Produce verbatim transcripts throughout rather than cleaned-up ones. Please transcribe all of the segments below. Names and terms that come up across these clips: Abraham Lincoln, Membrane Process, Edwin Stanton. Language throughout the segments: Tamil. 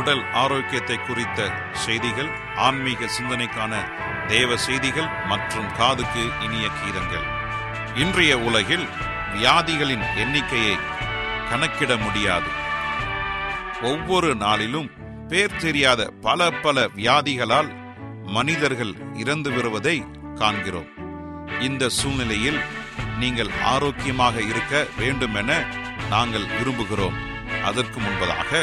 உடல் ஆரோக்கியத்தை குறித்த செய்திகள், ஆன்மீக சிந்தனைக்கான தேவ செய்திகள் மற்றும் காதுக்கு இனிய கீதங்கள். இன்றைய உலகில் வியாதிகளின் எண்ணிக்கையை கணக்கிட முடியாது. ஒவ்வொரு நாளிலும் பேர் தெரியாத பல பல வியாதிகளால் மனிதர்கள் இறந்து வருவதை காண்கிறோம். இந்த சூழ்நிலையில் நீங்கள் ஆரோக்கியமாக இருக்க வேண்டுமென நாங்கள் விரும்புகிறோம். அதற்கு முன்பதாக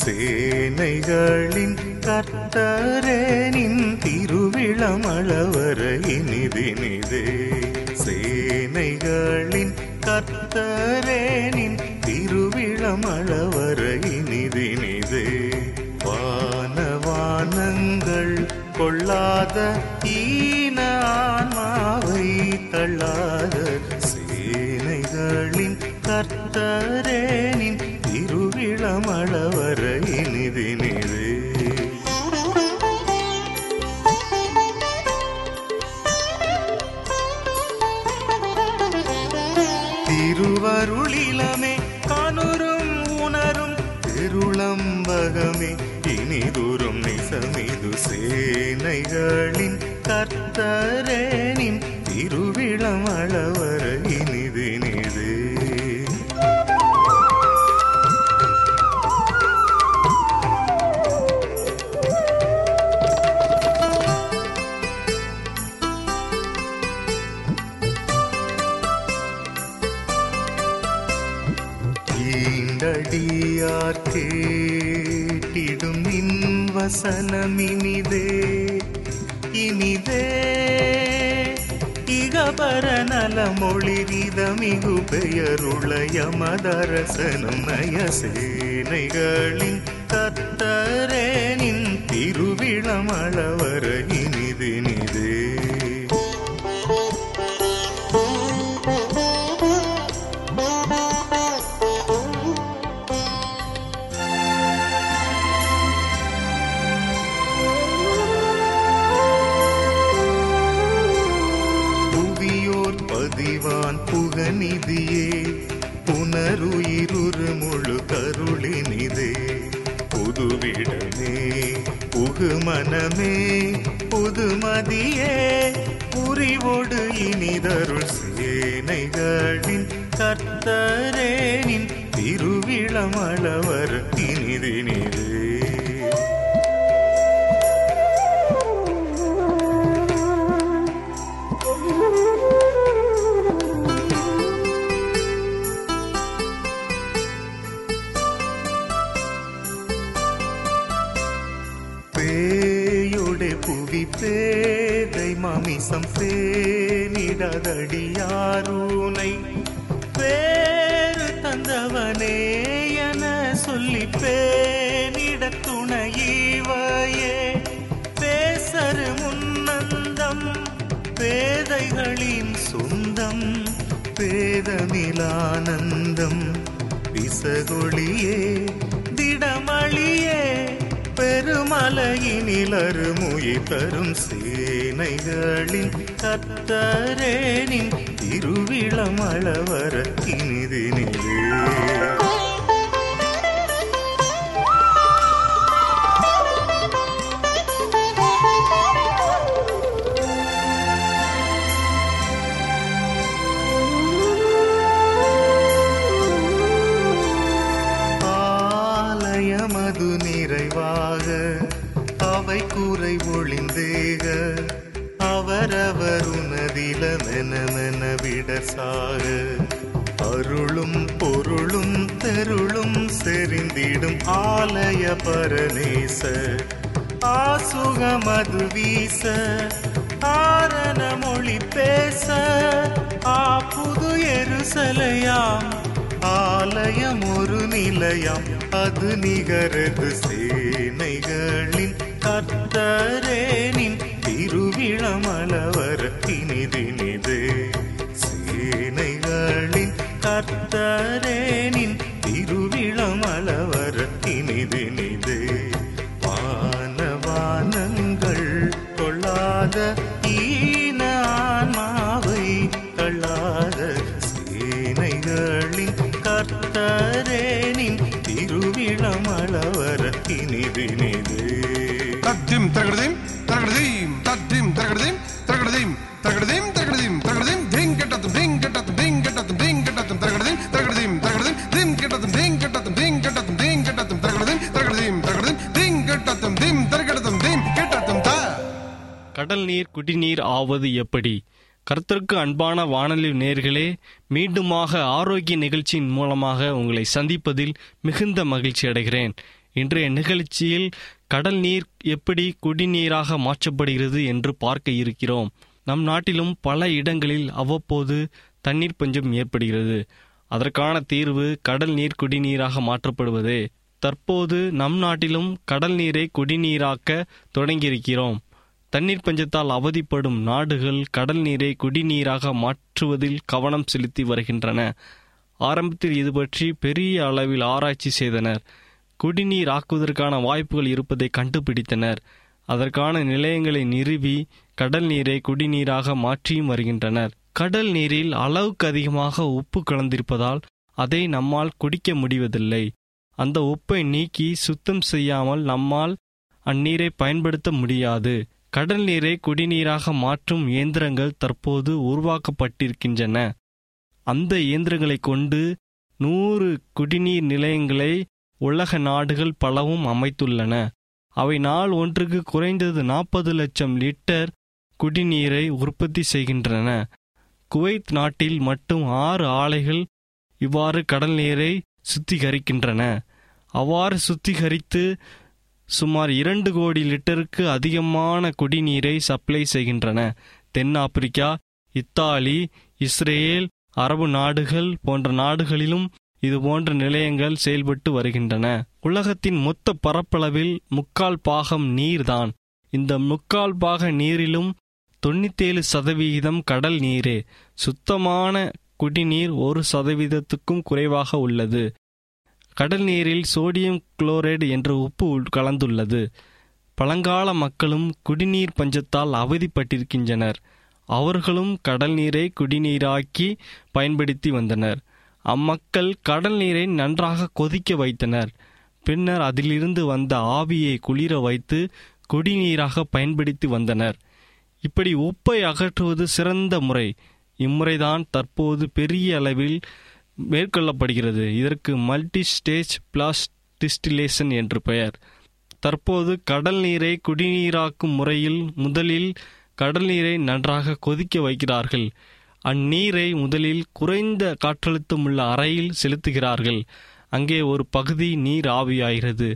சேனைகளின் கர்த்தரே நின் திருவிளமளவரை இனிதினிதே, சேனைகளின் கர்த்தரே நின் திருவிளமளவரை இனிதினிதே. வானவானங்கள் கொள்ளாத ஈன ஆன்மாவை தள்ளாத சேனைகளின் கர்த்தரே நின் திருவிளமளவரை இனிதினிதே. திருவருளிலமே காணுறும் உணரும் திருளம்பகமே இனிதூரும் நிசமிது சேனைகளின் கர்த்தரேனின் திருவிளமளவரை இனிதினிதே. ார் கேட்டிடும் நின் வசனம் இனிதே இனிதே, இகபர நலமொழிரிதமிகு பெயருளைய மதரசனம் நய சேனைகளின் கர்த்தரே நின் திருவிளமளவர இனிதினிதே. புகநிதியே புனருயிருரு முழு கருளினிதே, புதுவிடமே புகு மனமே புதுமதியே புரிவோடு இனிதருள் சேனைகளின் கர்த்தரேனின் திருவிளமளவர் இனிதினிதே. பேதை மாமிசம் பேனிடதடியாரூனை பேரு தந்தவனே என சொல்லி பேனிட துணையீவையே பேசரு முன்னந்தம் பேதைகளின் சொந்தம் பேதமிலானந்தம் விசகொழியே திடமளியே பெருமலையினிலரு முயி தரும் சேனைகளின் கர்த்தரேனின் திருவிளமளவர இனிதினிதே. வரவருனதிலமெனமெனவிடசாக அருளும் பொருளும் தெருளும் செறிந்திடும் ஆலய பரநேச ஆசுகமது வீச ஆரண மொழி பேச ஆ புது எருசலையாம் ஆலயம் ஒரு நிலையம் அது நிகரது சேனைகளின் கர்த்தரேனின் திருவிழமலவர் தினிதினிதே சேனைகளின் கர்த்தரேனின் திருவிழமலவர் தினிதினிதே வானவானங்கள் கொள்ளாத ஈனான்மாவை தள்ளாத சேனைகளின் கர்த்தரேனின் திருவிழமலவர் தினிதினிதே தத்திம் தகடதையும் தகடதையும் தத்திம் தகடதையும் தகடதையும் தகடதையும் தகடதையும் தகடதையும் தேங் கட்டத்தும் தேங் கட்டத்தும் தேங் கட்டத்தும் தேங் கட்டத்தும் தகடதையும் தகடதையும் தகடதையும் தேங் கட்டத்தும் தேங் கட்டத்தும் தேங் கட்டத்தும் தேங் கட்டத்தும் தகடதையும் தகடதையும் தகடதையும் தேங் கட்டத்தும் தேம் தகடத்தும் தேம் கட்டத்தும் தா. கடல் நீர் குடிநீர் ஆவது எப்படி? கர்த்தருக்கு அன்பான வானொலி நேயர்களே, மீண்டுமாக ஆரோக்கிய நிகழ்ச்சியின் மூலமாக உங்களை சந்திப்பதில் மிகுந்த மகிழ்ச்சி அடைகிறேன். இன்றைய நிகழ்ச்சியில் கடல் நீர் எப்படி குடிநீராக மாற்றப்படுகிறது என்று பார்க்க இருக்கிறோம். நம் நாட்டிலும் பல இடங்களில் அவ்வப்போது தண்ணீர் பஞ்சம் ஏற்படுகிறது. அதற்கான தீர்வு கடல் நீர் குடிநீராக மாற்றப்படுவதே. தற்போது நம் நாட்டிலும் கடல் நீரை குடிநீராக்க தொடங்கியிருக்கிறோம். தண்ணீர் பஞ்சத்தால் அவதிப்படும் நாடுகள் கடல் நீரை குடிநீராக மாற்றுவதில் கவனம் செலுத்தி வருகின்றன. ஆரம்பத்தில் இது பற்றி பெரிய அளவில் ஆராய்ச்சி செய்தனர். குடிநீர் ஆக்குவதற்கான வாய்ப்புகள் இருப்பதை கண்டுபிடித்தனர். அதற்கான நிலையங்களை நிறுவி கடல் நீரை குடிநீராக மாற்றியும் வருகின்றனர். கடல் நீரில் அளவுக்கு அதிகமாக உப்பு கலந்திருப்பதால் அதை நம்மால் குடிக்க முடிவதில்லை. அந்த உப்பை நீக்கி சுத்தம் செய்யாமல் நம்மால் அந்நீரை பயன்படுத்த முடியாது. கடல் நீரை குடிநீராக மாற்றும் இயந்திரங்கள் தற்போது உருவாக்கப்பட்டிருக்கின்றன. அந்த இயந்திரங்களை கொண்டு நூறு குடிநீர் நிலையங்களை உலக நாடுகள் பலவும் அமைத்துள்ளன. அவை நாள் ஒன்றுக்கு குறைந்தது நாற்பது லட்சம் லிட்டர் குடிநீரை உற்பத்தி செய்கின்றன. குவைத் நாட்டில் மட்டும் ஆறு ஆலைகள் இவ்வாறு கடல் நீரை சுத்திகரிக்கின்றன. அவ்வாறு சுத்திகரித்து சுமார் இரண்டு கோடி லிட்டருக்கு அதிகமான குடிநீரை சப்ளை செய்கின்றன. தென்னாப்பிரிக்கா, இத்தாலி, இஸ்ரேல், அரபு நாடுகள் போன்ற நாடுகளிலும் இதுபோன்ற நிலையங்கள் செயல்பட்டு வருகின்றன. உலகத்தின் மொத்த பரப்பளவில் முக்கால் பாகம் நீர்தான். இந்த முக்கால் பாக நீரிலும் தொண்ணூத்தேழு சதவிகிதம் கடல் நீரே. சுத்தமான குடிநீர் ஒரு சதவீதத்துக்கும் குறைவாக உள்ளது. கடல் நீரில் சோடியம் குளோரைடு என்ற உப்பு கலந்துள்ளது. பழங்கால மக்களும் குடிநீர் பஞ்சத்தால் அவதிப்பட்டிருக்கின்றனர். அவர்களும் கடல் நீரை குடிநீராக்கி பயன்படுத்தி வந்தனர். அம்மக்கள் கடல் நீரை நன்றாக கொதிக்க வைத்தனர். பின்னர் அதிலிருந்து வந்த ஆவியை குளிர வைத்து குடிநீராக பயன்படுத்தி வந்தனர். இப்படி உப்பை அகற்றுவது சிறந்த முறை. இம்முறைதான் தற்போது பெரிய அளவில் மேற்கொள்ளப்படுகிறது. இதற்கு மல்டிஸ்டேஜ் பிளாஸ்டிஸ்டிலேஷன் என்று பெயர். தற்போது கடல் நீரை குடிநீராக்கும் முறையில் முதலில் கடல் நீரை நன்றாக கொதிக்க வைக்கிறார்கள். அந்நீரை முதலில் குறைந்த காற்றழுத்தமுள்ள அறையில் செலுத்துகிறார்கள். அங்கே ஒரு பகுதி நீர் ஆவியாகிறது.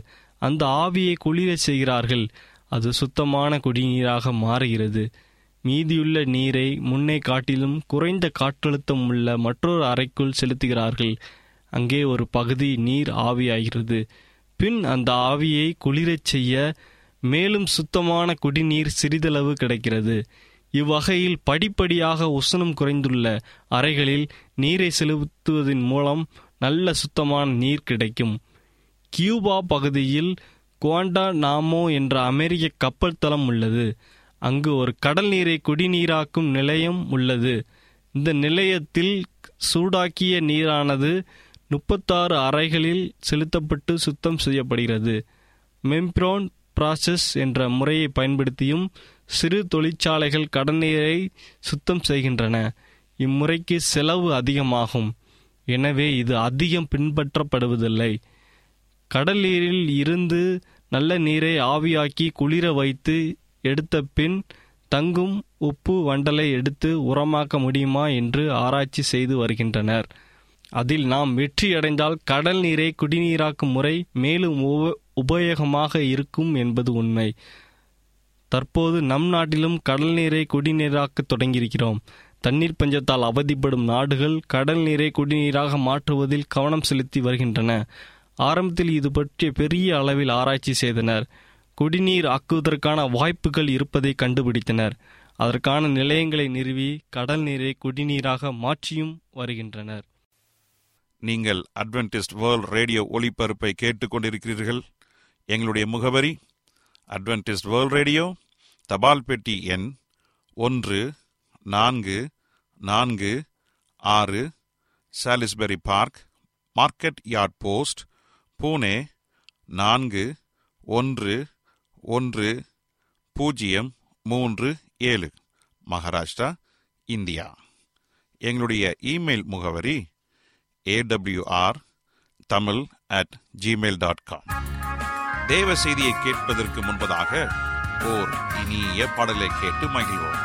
அந்த ஆவியை குளிர செய்கிறார்கள். அது சுத்தமான குடிநீராக மாறுகிறது. மீதியுள்ள நீரை முன்னே காட்டிலும் குறைந்த காற்றழுத்தம் உள்ள மற்றொரு அறைக்குள் செலுத்துகிறார்கள். அங்கே ஒரு பகுதி நீர் ஆவியாகிறது. பின் அந்த ஆவியை குளிரச் செய்ய மேலும் சுத்தமான குடிநீர் சிறிதளவு கிடைக்கிறது. இவ்வகையில் படிப்படியாக உஷ்ணம் குறைந்துள்ள அறைகளில் நீரை செலுத்துவதன் மூலம் நல்ல சுத்தமான நீர் கிடைக்கும். கியூபா பகுதியில் குவாண்டாநாமோ என்ற அமெரிக்க கப்பல் தளம் உள்ளது. அங்கு ஒரு கடல் நீரை குடிநீராக்கும் நிலையம் உள்ளது. இந்த நிலையத்தில் சூடாக்கிய நீரானது முப்பத்தாறு அறைகளில் செலுத்தப்பட்டு சுத்தம் செய்யப்படுகிறது. மெம்ப்ரோன் ப்ராசஸ் என்ற முறையை பயன்படுத்தியும் சிறு தொழிற்சாலைகள் கடல் நீரை சுத்தம் செய்கின்றன. இம்முறைக்கு செலவு அதிகமாகும். எனவே இது அதிகம் பின்பற்றப்படுவதில்லை. கடல் நீரில் இருந்து நல்ல நீரை ஆவியாக்கி குளிர வைத்து எடுத்த பின் தங்கும் உப்பு வண்டலை எடுத்து உரமாக்க முடியுமா என்று ஆராய்ச்சி செய்து வருகின்றனர். அதில் நாம் வெற்றியடைந்தால் கடல் நீரை குடிநீராக்கும் முறை மேலும் உபயோகமாக இருக்கும் என்பது உண்மை. தற்போது நம் நாட்டிலும் கடல் நீரை குடிநீராக்க தொடங்கியிருக்கிறோம். தண்ணீர் பஞ்சத்தால் அவதிப்படும் நாடுகள் கடல் நீரை குடிநீராக மாற்றுவதில் கவனம் செலுத்தி வருகின்றன. ஆரம்பத்தில் இது பற்றிய பெரிய அளவில் ஆராய்ச்சி செய்தனர். குடிநீர் ஆக்குவதற்கான வாய்ப்புகள் இருப்பதை கண்டுபிடித்தனர். அதற்கான நிலையங்களை நிறுவி கடல் நீரை குடிநீராக மாற்றியும் வருகின்றனர். நீங்கள் அட்வென்டிஸ்ட் வேர்ல்ட் ரேடியோ ஒளிபரப்பை கேட்டுக்கொண்டிருக்கிறீர்கள். எங்களுடைய முகவரி அட்வென்டிஸ்ட் வேர்ல்ட் ரேடியோ, தபால் பெட்டி எண் ஒன்று நான்கு நான்கு ஆறு, Salisbury park, market yard post, Pune நான்கு ஒன்று ஒன்று பூஜ்ஜியம் மூன்று ஏழு, மகாராஷ்டிரா, இந்தியா. எங்களுடைய இமெயில் முகவரி AWR Tamil at Gmail dot com. தேவ செய்தியை கேட்பதற்கு முன்பதாக ஓர் இனிய பாடலை கேட்டு மகிழ்வோம்.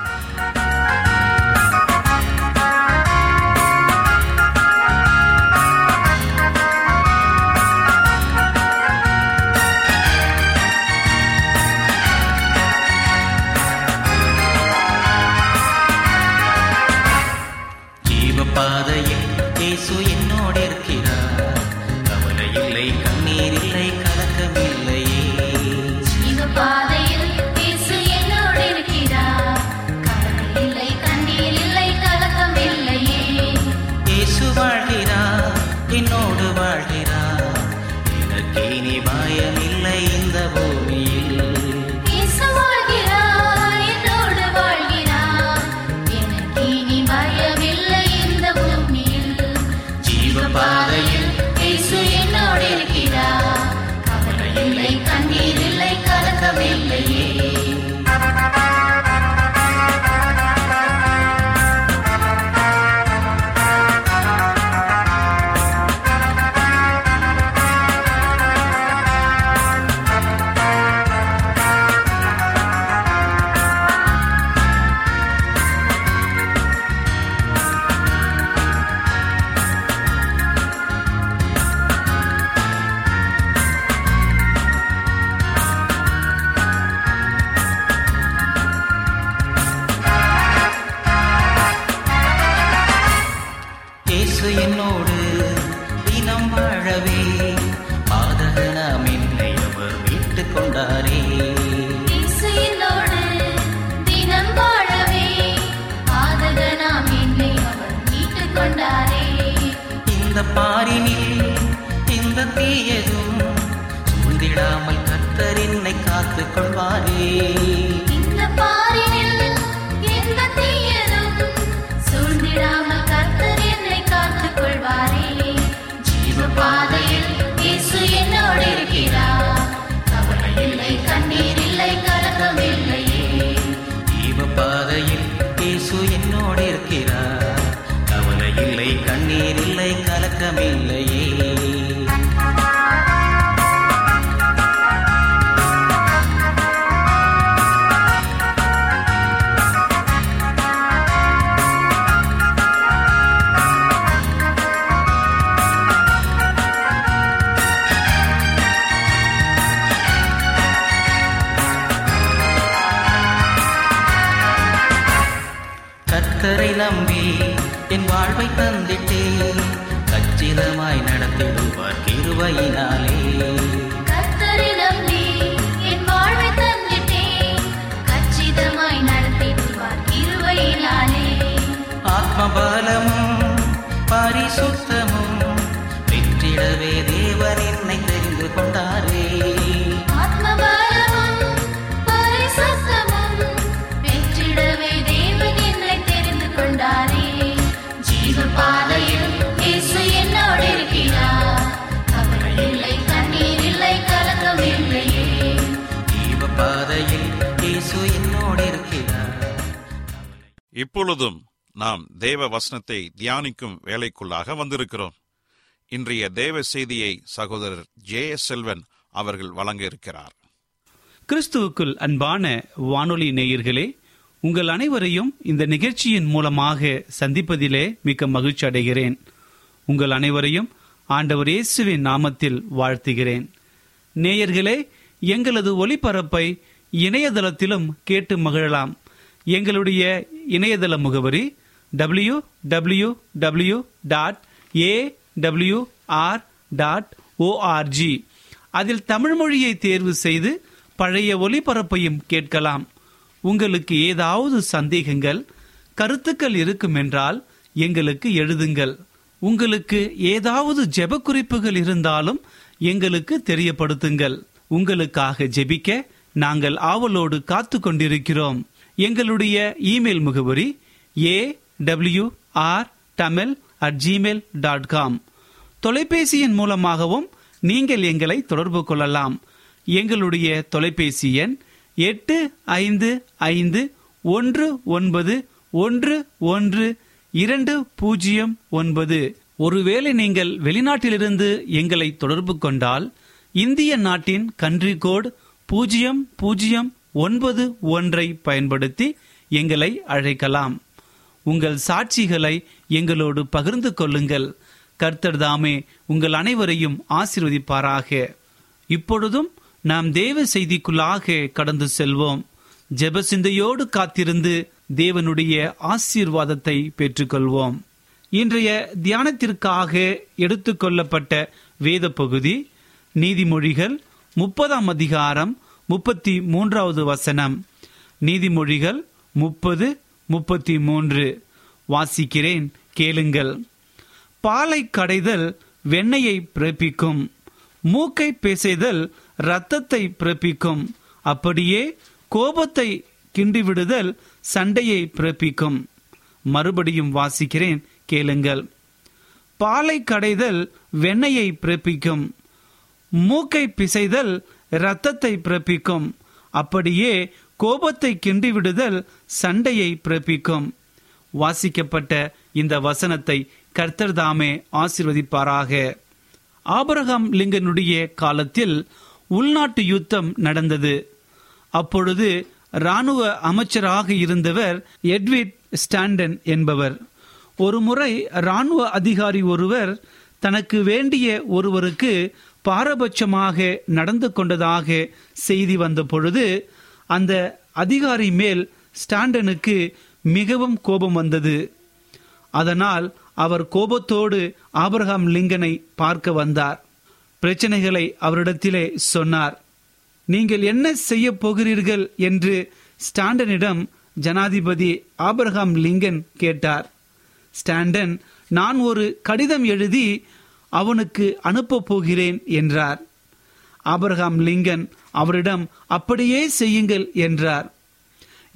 பாதையில் இயேசு என்னோடு இருக்கிறார். கவலை இல்லை, கண்ணீர் இல்லை, கலக்கம் இல்லையே. ஜீவ பாதையில் இயேசு என்னோடு இருக்கிறார். கவலை இல்லை, கண்ணீர் இல்லை, கலக்கம் இல்லையே. இயேசு வாழ்கிறார், என்னோடு வாழ்கிறார். எனக்கு இனி பயம் இல்லை இந்த பூமியில். கர்த்தரை நம்பி என் வாழ்வை தந்திட்டே, கச்சிதமாய் நடத்திடுவார் கிருபையினாலே. கர்த்தரை நம்பி என் வாழ்வை தந்திட்டே, கச்சிதமாய் நடத்திடுவார் கிருபையினாலே. ஆத்மபலமும் பரிசுத்தமும் பெற்றிடவே தேவன் என்னை தெரிந்து கொண்டாரே. இப்பொழுதும் நாம் தேவ வசனத்தை தியானிக்கும் வேலைக்குள்ளாக வந்திருக்கிறோம். இன்றைய தேவ செய்தியை சகோதரர் ஜே எஸ் செல்வன் அவர்கள் வழங்க இருக்கிறார். கிறிஸ்துவுக்குள் அன்பான வானொலி நேயர்களே, உங்கள் அனைவரையும் இந்த நிகழ்ச்சியின் மூலமாக சந்திப்பதிலே மிக்க மகிழ்ச்சி அடைகிறேன். உங்கள் அனைவரையும் ஆண்டவர் இயேசுவின் நாமத்தில் வாழ்த்துகிறேன். நேயர்களே, எங்களது ஒலிபரப்பை இணையதளத்திலும் கேட்டு மகிழலாம். எங்களுடைய இணையதள முகவரி W W W dot A W R dot O R G. அதில் தமிழ் மொழியை தேர்வு செய்து பழைய ஒலிபரப்பையும் கேட்கலாம். உங்களுக்கு ஏதாவது சந்தேகங்கள், கருத்துக்கள் இருக்குமென்றால் எங்களுக்கு எழுதுங்கள். உங்களுக்கு ஏதாவது ஜெப குறிப்புகள் இருந்தாலும் எங்களுக்கு தெரியப்படுத்துங்கள். உங்களுக்காக ஜெபிக்க நாங்கள் ஆவலோடு காத்து கொண்டிருக்கிறோம். எங்களுடைய இமெயில் முகவரி A W R Tamil at Gmail dot com. தொலைபேசியின் மூலமாகவும் நீங்கள் எங்களை தொடர்பு கொள்ளலாம். எங்களுடைய தொலைபேசி எண் எட்டு ஐந்து ஐந்து ஒன்று ஒன்பது ஒன்று ஒன்று இரண்டு பூஜ்ஜியம் ஒன்பது. ஒருவேளை நீங்கள் வெளிநாட்டிலிருந்து எங்களை தொடர்பு கொண்டால் இந்திய நாட்டின் கண்ட்ரி கோட் பூஜ்ஜியம் பூஜ்ஜியம் ஒன்பது ஒன்றை பயன்படுத்தி எங்களை அழைக்கலாம். உங்கள் சாட்சிகளை எங்களோடு பகிர்ந்து கொள்ளுங்கள். கர்த்தர் தாமே உங்கள் அனைவரையும் ஆசீர்வதிப்பாராக. இப்பொழுதும் நாம் தேவ செய்திக்குள்ளாக கடந்து செல்வோம். ஜெப சிந்தையோடு காத்திருந்து தேவனுடைய ஆசீர்வாதத்தை பெற்றுக்கொள்வோம். இன்றைய தியானத்திற்காக எடுத்துக்கொள்ளப்பட்ட வேத பகுதி நீதிமொழிகள் முப்பதாம் அதிகாரம் முப்பத்தி மூன்றாவது வசனம். நீதிமொழிகள் முப்பது முப்பத்தி மூன்று. வாசிக்கிறேன், கேளுங்கள். பாலை கடைதல் வெண்ணையை பிறப்பிக்கும், மூக்கை பேசைதல் இரத்தத்தை பிறப்பிக்கும், அப்படியே கோபத்தை கிண்டிவிடுதல் சண்டையை பிறப்பிக்கும். மறுபடியும் வாசிக்கிறேன், கேளுங்கள். பாலை கடைதல் வெண்ணையை பிறப்பிக்கும், மூக்கை பிசைதல் இரத்தத்தை பிறப்பிக்கும், அப்படியே கோபத்தை கிண்டிவிடுதல் சண்டையை பிறப்பிக்கும். வாசிக்கப்பட்ட இந்த வசனத்தை கர்த்தர் தாமே ஆசீர்வதிப்பாராக. ஆபிரகாம் லிங்கனுடைய காலத்தில் உள்நாட்டு யுத்தம் நடந்தது. அப்பொழுது இராணுவ அமைச்சராக இருந்தவர் எட்வின் ஸ்டாண்டன் என்பவர். ஒரு முறை இராணுவ அதிகாரி ஒருவர் தனக்கு வேண்டிய ஒருவருக்கு பாரபட்சமாக நடந்து கொண்டதாக செய்தி வந்த பொழுது அந்த அதிகாரி மேல் ஸ்டாண்டனுக்கு மிகவும் கோபம் வந்தது. அதனால் அவர் கோபத்தோடு ஆபிரகாம் லிங்கனை பார்க்க வந்தார். பிரச்சனைகளை அவரிடத்திலே சொன்னார். நீங்கள் என்ன செய்ய போகிறீர்கள் என்று ஸ்டாண்டனிடம் ஜனாதிபதி ஆபிரகாம் லிங்கன் கேட்டார். ஸ்டாண்டன், நான் ஒரு கடிதம் எழுதி அவனுக்கு அனுப்பப் போகிறேன் என்றார். ஆபிரகாம் லிங்கன் அவரிடம் அப்படியே செய்யுங்கள் என்றார்.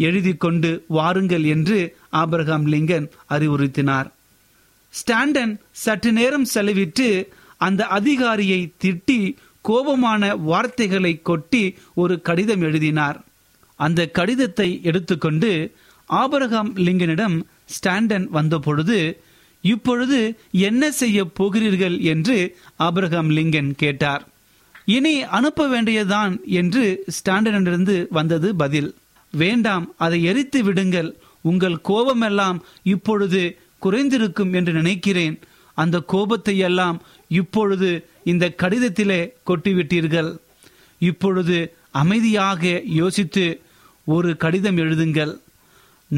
எழுதி கொண்டு வாருங்கள் என்று ஆபிரகாம் லிங்கன் அறிவுறுத்தினார். ஸ்டாண்டன் சற்று நேரம் செலவிட்டு அந்த அதிகாரியை திட்டி கோபமான வார்த்தைகளை கொட்டி ஒரு கடிதம் எழுதினார். அந்த கடிதத்தை எடுத்துக்கொண்டு ஆபிரகாம் லிங்கனிடம் ஸ்டாண்டன் வந்தபொழுது, இப்பொழுது என்ன செய்ய போகிறீர்கள் என்று ஆபிரகாம் லிங்கன் கேட்டார். இனி அனுப்ப வேண்டியதான் என்று ஸ்டாண்டனிடமிருந்து வந்தது பதில். வேண்டாம், அதை எரித்து விடுங்கள். உங்கள் கோபமெல்லாம் இப்பொழுது குறைந்திருக்கும் என்று நினைக்கிறேன். அந்த கோபத்தை எல்லாம் இப்பொழுது இந்த கடிதத்திலே கொட்டிவிட்டீர்கள். இப்பொழுது அமைதியாக யோசித்து ஒரு கடிதம் எழுதுங்கள்.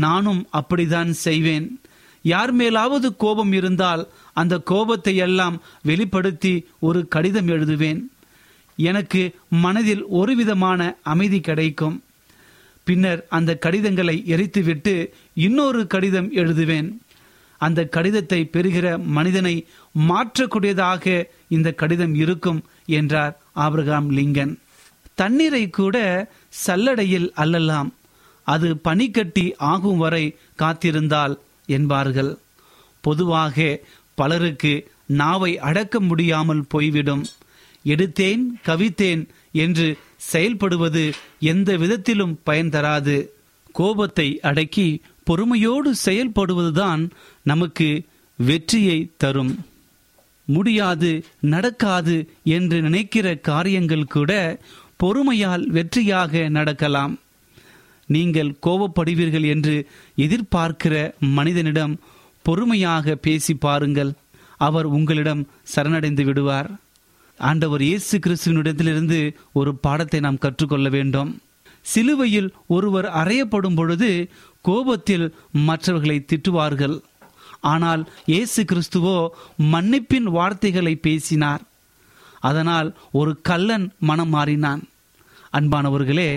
நானும் அப்படித்தான் செய்வேன். யார் மேலாவது கோபம் இருந்தால் அந்த கோபத்தை எல்லாம் வெளிப்படுத்தி ஒரு கடிதம் எழுதுவேன். எனக்கு மனதில் ஒரு விதமான அமைதி கிடைக்கும். பின்னர் அந்த கடிதங்களை எரித்துவிட்டு இன்னொரு கடிதம் எழுதுவேன். அந்த கடிதத்தை பெறுகிற மனிதனை மாற்றக்கூடியதாக இந்த கடிதம் இருக்கும் என்றார் ஆபிரகாம் லிங்கன். தண்ணீரை கூட சல்லடையில் அள்ளலாம், அது பனிக்கட்டி ஆகும் வரை காத்திருந்தால் என்பார்கள். பொதுவாக பலருக்கு நாவை அடக்க முடியாமல் போய்விடும். எடுத்தேன் கவித்தேன் என்று செயல்படுவது எந்த விதத்திலும் பயன் தராது. கோபத்தை அடக்கி பொறுமையோடு செயல்படுவதுதான் நமக்கு வெற்றியை தரும். முடியாது, நடக்காது என்று நினைக்கிற காரியங்கள் கூட பொறுமையால் வெற்றியாக நடக்கலாம். நீங்கள் கோபப்படுவீர்கள் என்று எதிர்பார்க்கிற மனிதனிடம் பொறுமையாக பேசி பாருங்கள். அவர் உங்களிடம் சரணடைந்து விடுவார். ஆண்டவர் இயேசு கிறிஸ்துவினிடத்திலிருந்து ஒரு பாடத்தை நாம் கற்றுக்கொள்ள வேண்டும். சிலுவையில் ஒருவர் அறையப்படும் பொழுது கோபத்தில் மற்றவர்களை திட்டுவார்கள். ஆனால் இயேசு கிறிஸ்துவோ மன்னிப்பின் வார்த்தைகளை பேசினார். அதனால் ஒரு கள்ளன் மனம் மாறினான். அன்பானவர்களே,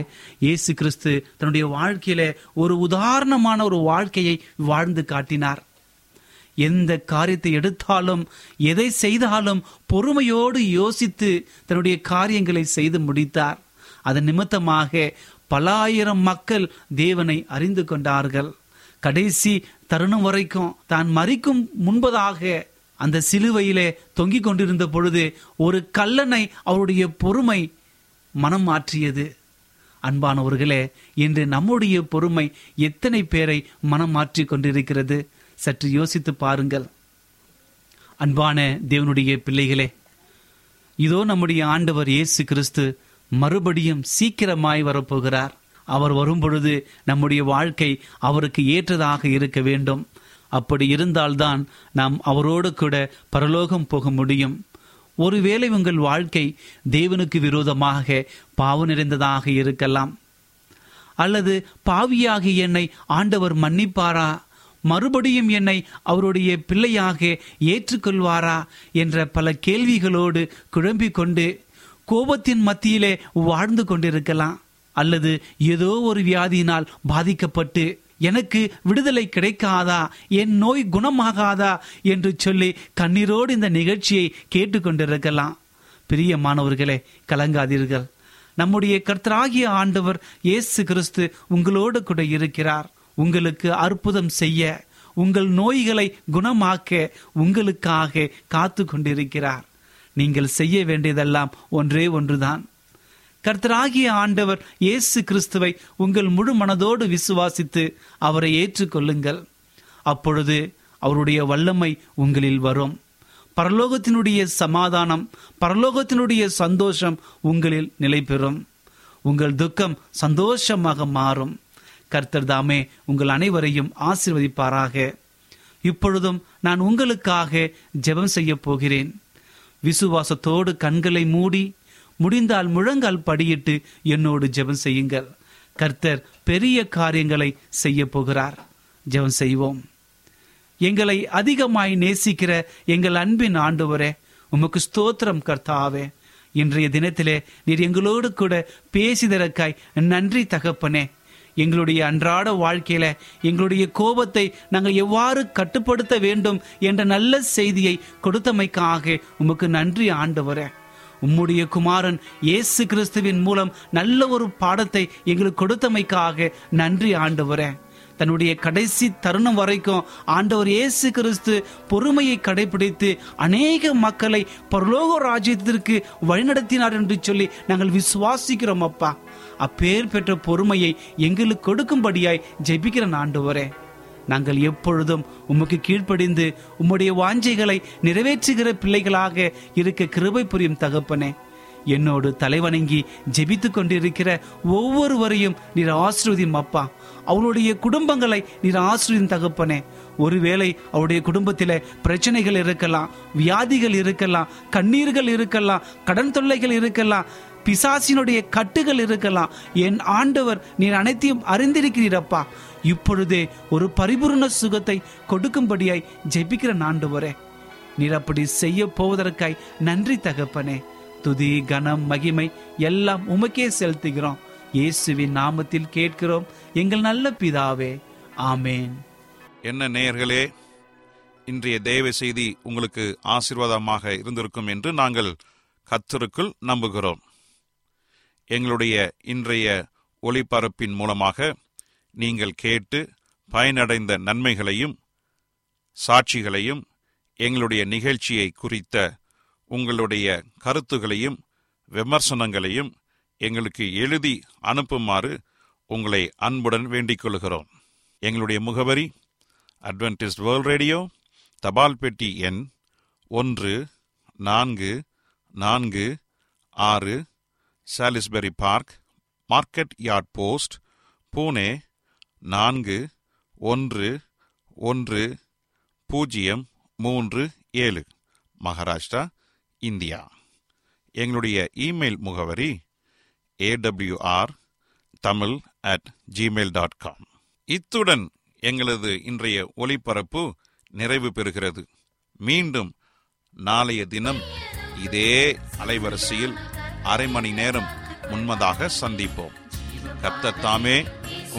இயேசு கிறிஸ்து தன்னுடைய வாழ்க்கையிலே ஒரு உதாரணமான ஒரு வாழ்க்கையை வாழ்ந்து காட்டினார். எந்த காரியத்தை எடுத்தாலும் எதை செய்தாலும் பொறுமையோடு யோசித்து தன்னுடைய காரியங்களை செய்து முடித்தார். அதன் நிமித்தமாக பலாயிரம் மக்கள் தேவனை அறிந்து கொண்டார்கள். கடைசி தருணம் வரைக்கும் தான் மறிக்கும் முன்பதாக அந்த சிலுவையிலே தொங்கிக் கொண்டிருந்த பொழுது ஒரு கள்ளனை அவருடைய பொறுமை மனம் மாற்றியது. அன்பானவர்களே, இன்று நம்முடைய பொறுமை எத்தனை பேரை மனம் மாற்றி கொண்டிருக்கிறது? சற்று யோசித்து பாருங்கள். அன்பான தேவனுடைய பிள்ளைகளே, இதோ நம்முடைய ஆண்டவர் இயேசு கிறிஸ்து மறுபடியும் சீக்கிரமாய் வரப்போகிறார். அவர் வரும்பொழுது நம்முடைய வாழ்க்கை அவருக்கு ஏற்றதாக இருக்க வேண்டும். அப்படி இருந்தால்தான் நாம் அவரோடு கூட பரலோகம் போக முடியும். ஒருவேளை உங்கள் வாழ்க்கை தேவனுக்கு விரோதமாக பாவ நிறைந்ததாக இருக்கலாம். அல்லது பாவியாகிய என்னை ஆண்டவர் மன்னிப்பாரா, மறுபடியும் என்னை அவருடைய பிள்ளையாக ஏற்றுக்கொள்வாரா என்ற பல கேள்விகளோடு குழம்பிக் கொண்டு கோபத்தின் மத்தியிலே வாழ்ந்து கொண்டிருக்கலாம். அல்லது ஏதோ ஒரு வியாதியினால் பாதிக்கப்பட்டு எனக்கு விடுதலை கிடைக்காதா, என் நோய் குணமாகாதா என்று சொல்லி கண்ணீரோடு இந்த நிகழ்ச்சியை கேட்டுக்கொண்டிருக்கலாம். பிரியமானவர்களே, கலங்காதீர்கள். நம்முடைய கர்த்தராகிய ஆண்டவர் இயேசு கிறிஸ்து உங்களோடு கூட இருக்கிறார். உங்களுக்கு அற்புதம் செய்ய, உங்கள் நோய்களை குணமாக்க உங்களுக்காக காத்து கொண்டிருக்கிறார். நீங்கள் செய்ய வேண்டியதெல்லாம் ஒன்றே ஒன்றுதான். கர்த்தராகிய ஆண்டவர் இயேசு கிறிஸ்துவை உங்கள் முழு மனதோடு விசுவாசித்து அவரை ஏற்றுக்கொள்ளுங்கள். அப்பொழுது அவருடைய வல்லமை உங்களில் வரும். பரலோகத்தினுடைய சமாதானம், பரலோகத்தினுடைய சந்தோஷம் உங்களில் நிலை பெறும். உங்கள் துக்கம் சந்தோஷமாக மாறும். கர்த்தர் தாமே உங்கள் அனைவரையும் ஆசீர்வதிப்பாராக. இப்பொழுதும் நான் உங்களுக்காக ஜெபம் செய்ய போகிறேன். விசுவாசத்தோடு கண்களை மூடி, முடிந்தால் முழங்கால் படியிட்டு என்னோடு ஜெபம் செய்யுங்கள். கர்த்தர் பெரிய காரியங்களை செய்ய போகிறார். ஜெபம் செய்வோம். எங்களை அதிகமாய் நேசிக்கிற எங்கள் அன்பின் ஆண்டவரே, உமக்கு ஸ்தோத்திரம் கர்த்தாவே. இன்றைய தினத்திலே நீர் எங்களோடு கூட பேசிதற்காய் நன்றி தகப்பனே. எங்களுடைய அன்றாட வாழ்க்கையில எங்களுடைய கோபத்தை நாங்கள் எவ்வாறு கட்டுப்படுத்த வேண்டும் என்ற நல்ல செய்தியை கொடுத்தமைக்காக உமக்கு நன்றி ஆண்டவரே. உம்முடைய குமாரன் இயேசு கிறிஸ்துவின் மூலம் நல்ல ஒரு பாடத்தை எங்களுக்கு கொடுத்தமைக்காக நன்றி ஆண்டவரே. தன்னுடைய கடைசி தருணம் வரைக்கும் ஆண்டவர் இயேசு கிறிஸ்து பொறுமையை கடைபிடித்து அநேக மக்களை பரலோக ராஜ்யத்திற்கு வழிநடத்தினார் என்று சொல்லி நாங்கள் விசுவாசிக்கிறோம் அப்பா. அப்பேர் பெற்ற பொறுமையை எங்களுக்கு கொடுக்கும்படியாய் ஜெபிக்கிற ஆண்டவரே, நாங்கள் எப்பொழுதும் உமக்கு கீழ்ப்படிந்து உம்முடைய வாஞ்சைகளை நிறைவேற்றுகிற பிள்ளைகளாக இருக்க கிருபை புரியும் தகப்பனே. என்னோடு தலைவணங்கி ஜெபித்து கொண்டிருக்கிற ஒவ்வொருவரையும் நீர் ஆசீர்வதியும் அப்பா. அவளுடைய குடும்பங்களை நீர் ஆசீர்வதியும் தகப்பனே. ஒருவேளை அவருடைய குடும்பத்தில் பிரச்சனைகள் இருக்கலாம், வியாதிகள் இருக்கலாம், கண்ணீர்கள் இருக்கலாம், கடன் தொல்லைகள் இருக்கலாம், பிசாசினுடைய கட்டுகள் இருக்கலாம். என் ஆண்டவர் நீர் அனைத்தையும் அறிந்திருக்கிறீரப்பா. இப்பொழுதே ஒரு பரிபூர்ண சுகத்தை கொடுக்கும்படியாய் ஜெபிக்கிற ஆண்டவரே, நீர் அப்படி செய்ய போவதற்காய் நன்றி தகப்பனே. துதி கனம் மகிமை எல்லாம் உமக்கே செலுத்துகிறோம். இயேசுவின் நாமத்தில் கேட்கிறோம் எங்கள் நல்ல பிதாவே, ஆமேன். என்ன நேயர்களே, இன்றைய தேவ செய்தி உங்களுக்கு ஆசீர்வாதமாக இருந்திருக்கும் என்று நாங்கள் கர்த்தருக்குள் நம்புகிறோம். எங்களுடைய இன்றைய ஒளிபரப்பின் மூலமாக நீங்கள் கேட்டு பயனடைந்த நன்மைகளையும் சாட்சிகளையும் எங்களுடைய நிகழ்ச்சியை குறித்த உங்களுடைய கருத்துகளையும் விமர்சனங்களையும் எங்களுக்கு எழுதி அனுப்புமாறு உங்களை அன்புடன் வேண்டிக் கொள்கிறோம். எங்களுடைய முகவரி அட்வென்டிஸ்ட் வேர்ல்ட் ரேடியோ, தபால் பெட்டி எண் ஒன்று நான்கு நான்கு ஆறு, Salisbury park, market yard post, Pune நான்கு ஒன்று ஒன்று பூஜ்ஜியம் மூன்று ஏழு, மகாராஷ்டிரா, இந்தியா. எங்களுடைய இமெயில் முகவரி AWR Tamil at Gmail dot com. இத்துடன் எங்களது இன்றைய ஒலிபரப்பு நிறைவு பெறுகிறது. மீண்டும் நாளைய தினம் இதே அலைவரிசையில் அரை மணி நேரம் முன்னதாக சந்திப்போம். கர்த்தர் தாமே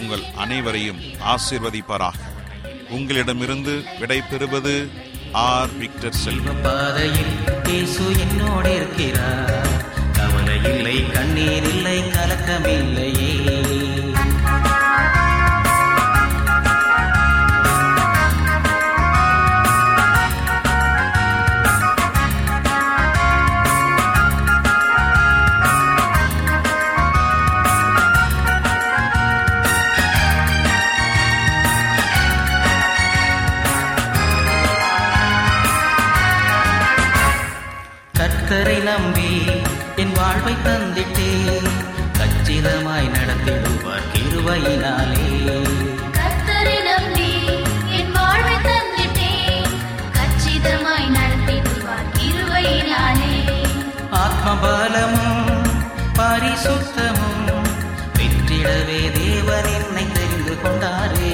உங்கள் அனைவரையும் ஆசீர்வதிப்பாராக. உங்களிடமிருந்து விடை பெறுவது ஆர் விக்டர் செல்வம். பாதையில் இயேசு என்னோடு இருக்கிறார். கவலை இல்லை, கண்ணீர் இல்லை, கலக்கம் இல்லையே. கர்த்தரை நம்பி என் வாழ்வை தந்திட்டேன், கச்சிதமாய் நடத்திடுவார் கிருபையினாலே. கர்த்தரை நம்பி என் வாழ்வை தந்திட்டேன், கச்சிதமாய் நடத்திடுவார் கிருபையினாலே. ஆத்மபலமும் பரிசுத்தமும் பெற்றிடவே தேவன் என்னை தெரிந்து கொண்டாரே.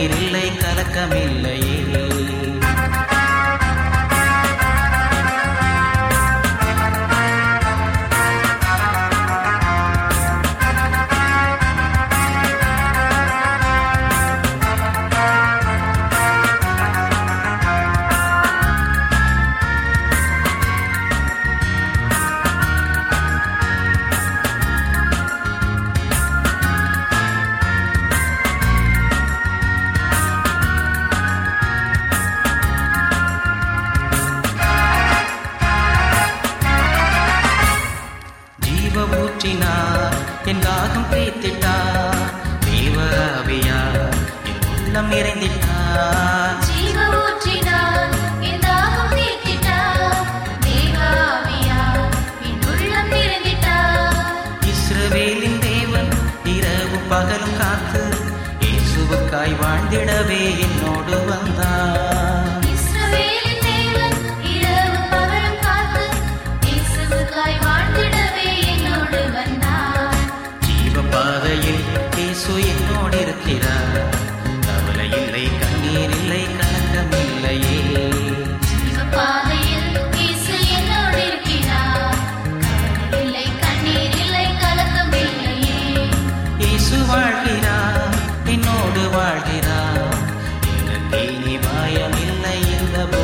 இல்லை கலக்கமில்லையே. வாழ்ந்திடவே என்னோடு வந்தான். இஸ்ரவேலின் தேவன் இரவு பகலும் காத்து இயேசுவுக்காய் வாழ்ந்திடவே என்னோடு வந்தான். ஜீவ பாதையில் இயேசு என்னோடு இருக்கிறார். கவலை இல்லை, கண்ணீர் இல்லை, கலக்கம் இல்லையே. ஜீவ பாதையில் இயேசு என்னோடு இருக்கிறார். கவலை இல்லை, கண்ணீர் இல்லை, கலக்கம் இல்லையே. இயேசு வாழ்கிறார், வாழ்கிறார், எனக்கு இனி பயம் இல்லை. இந்த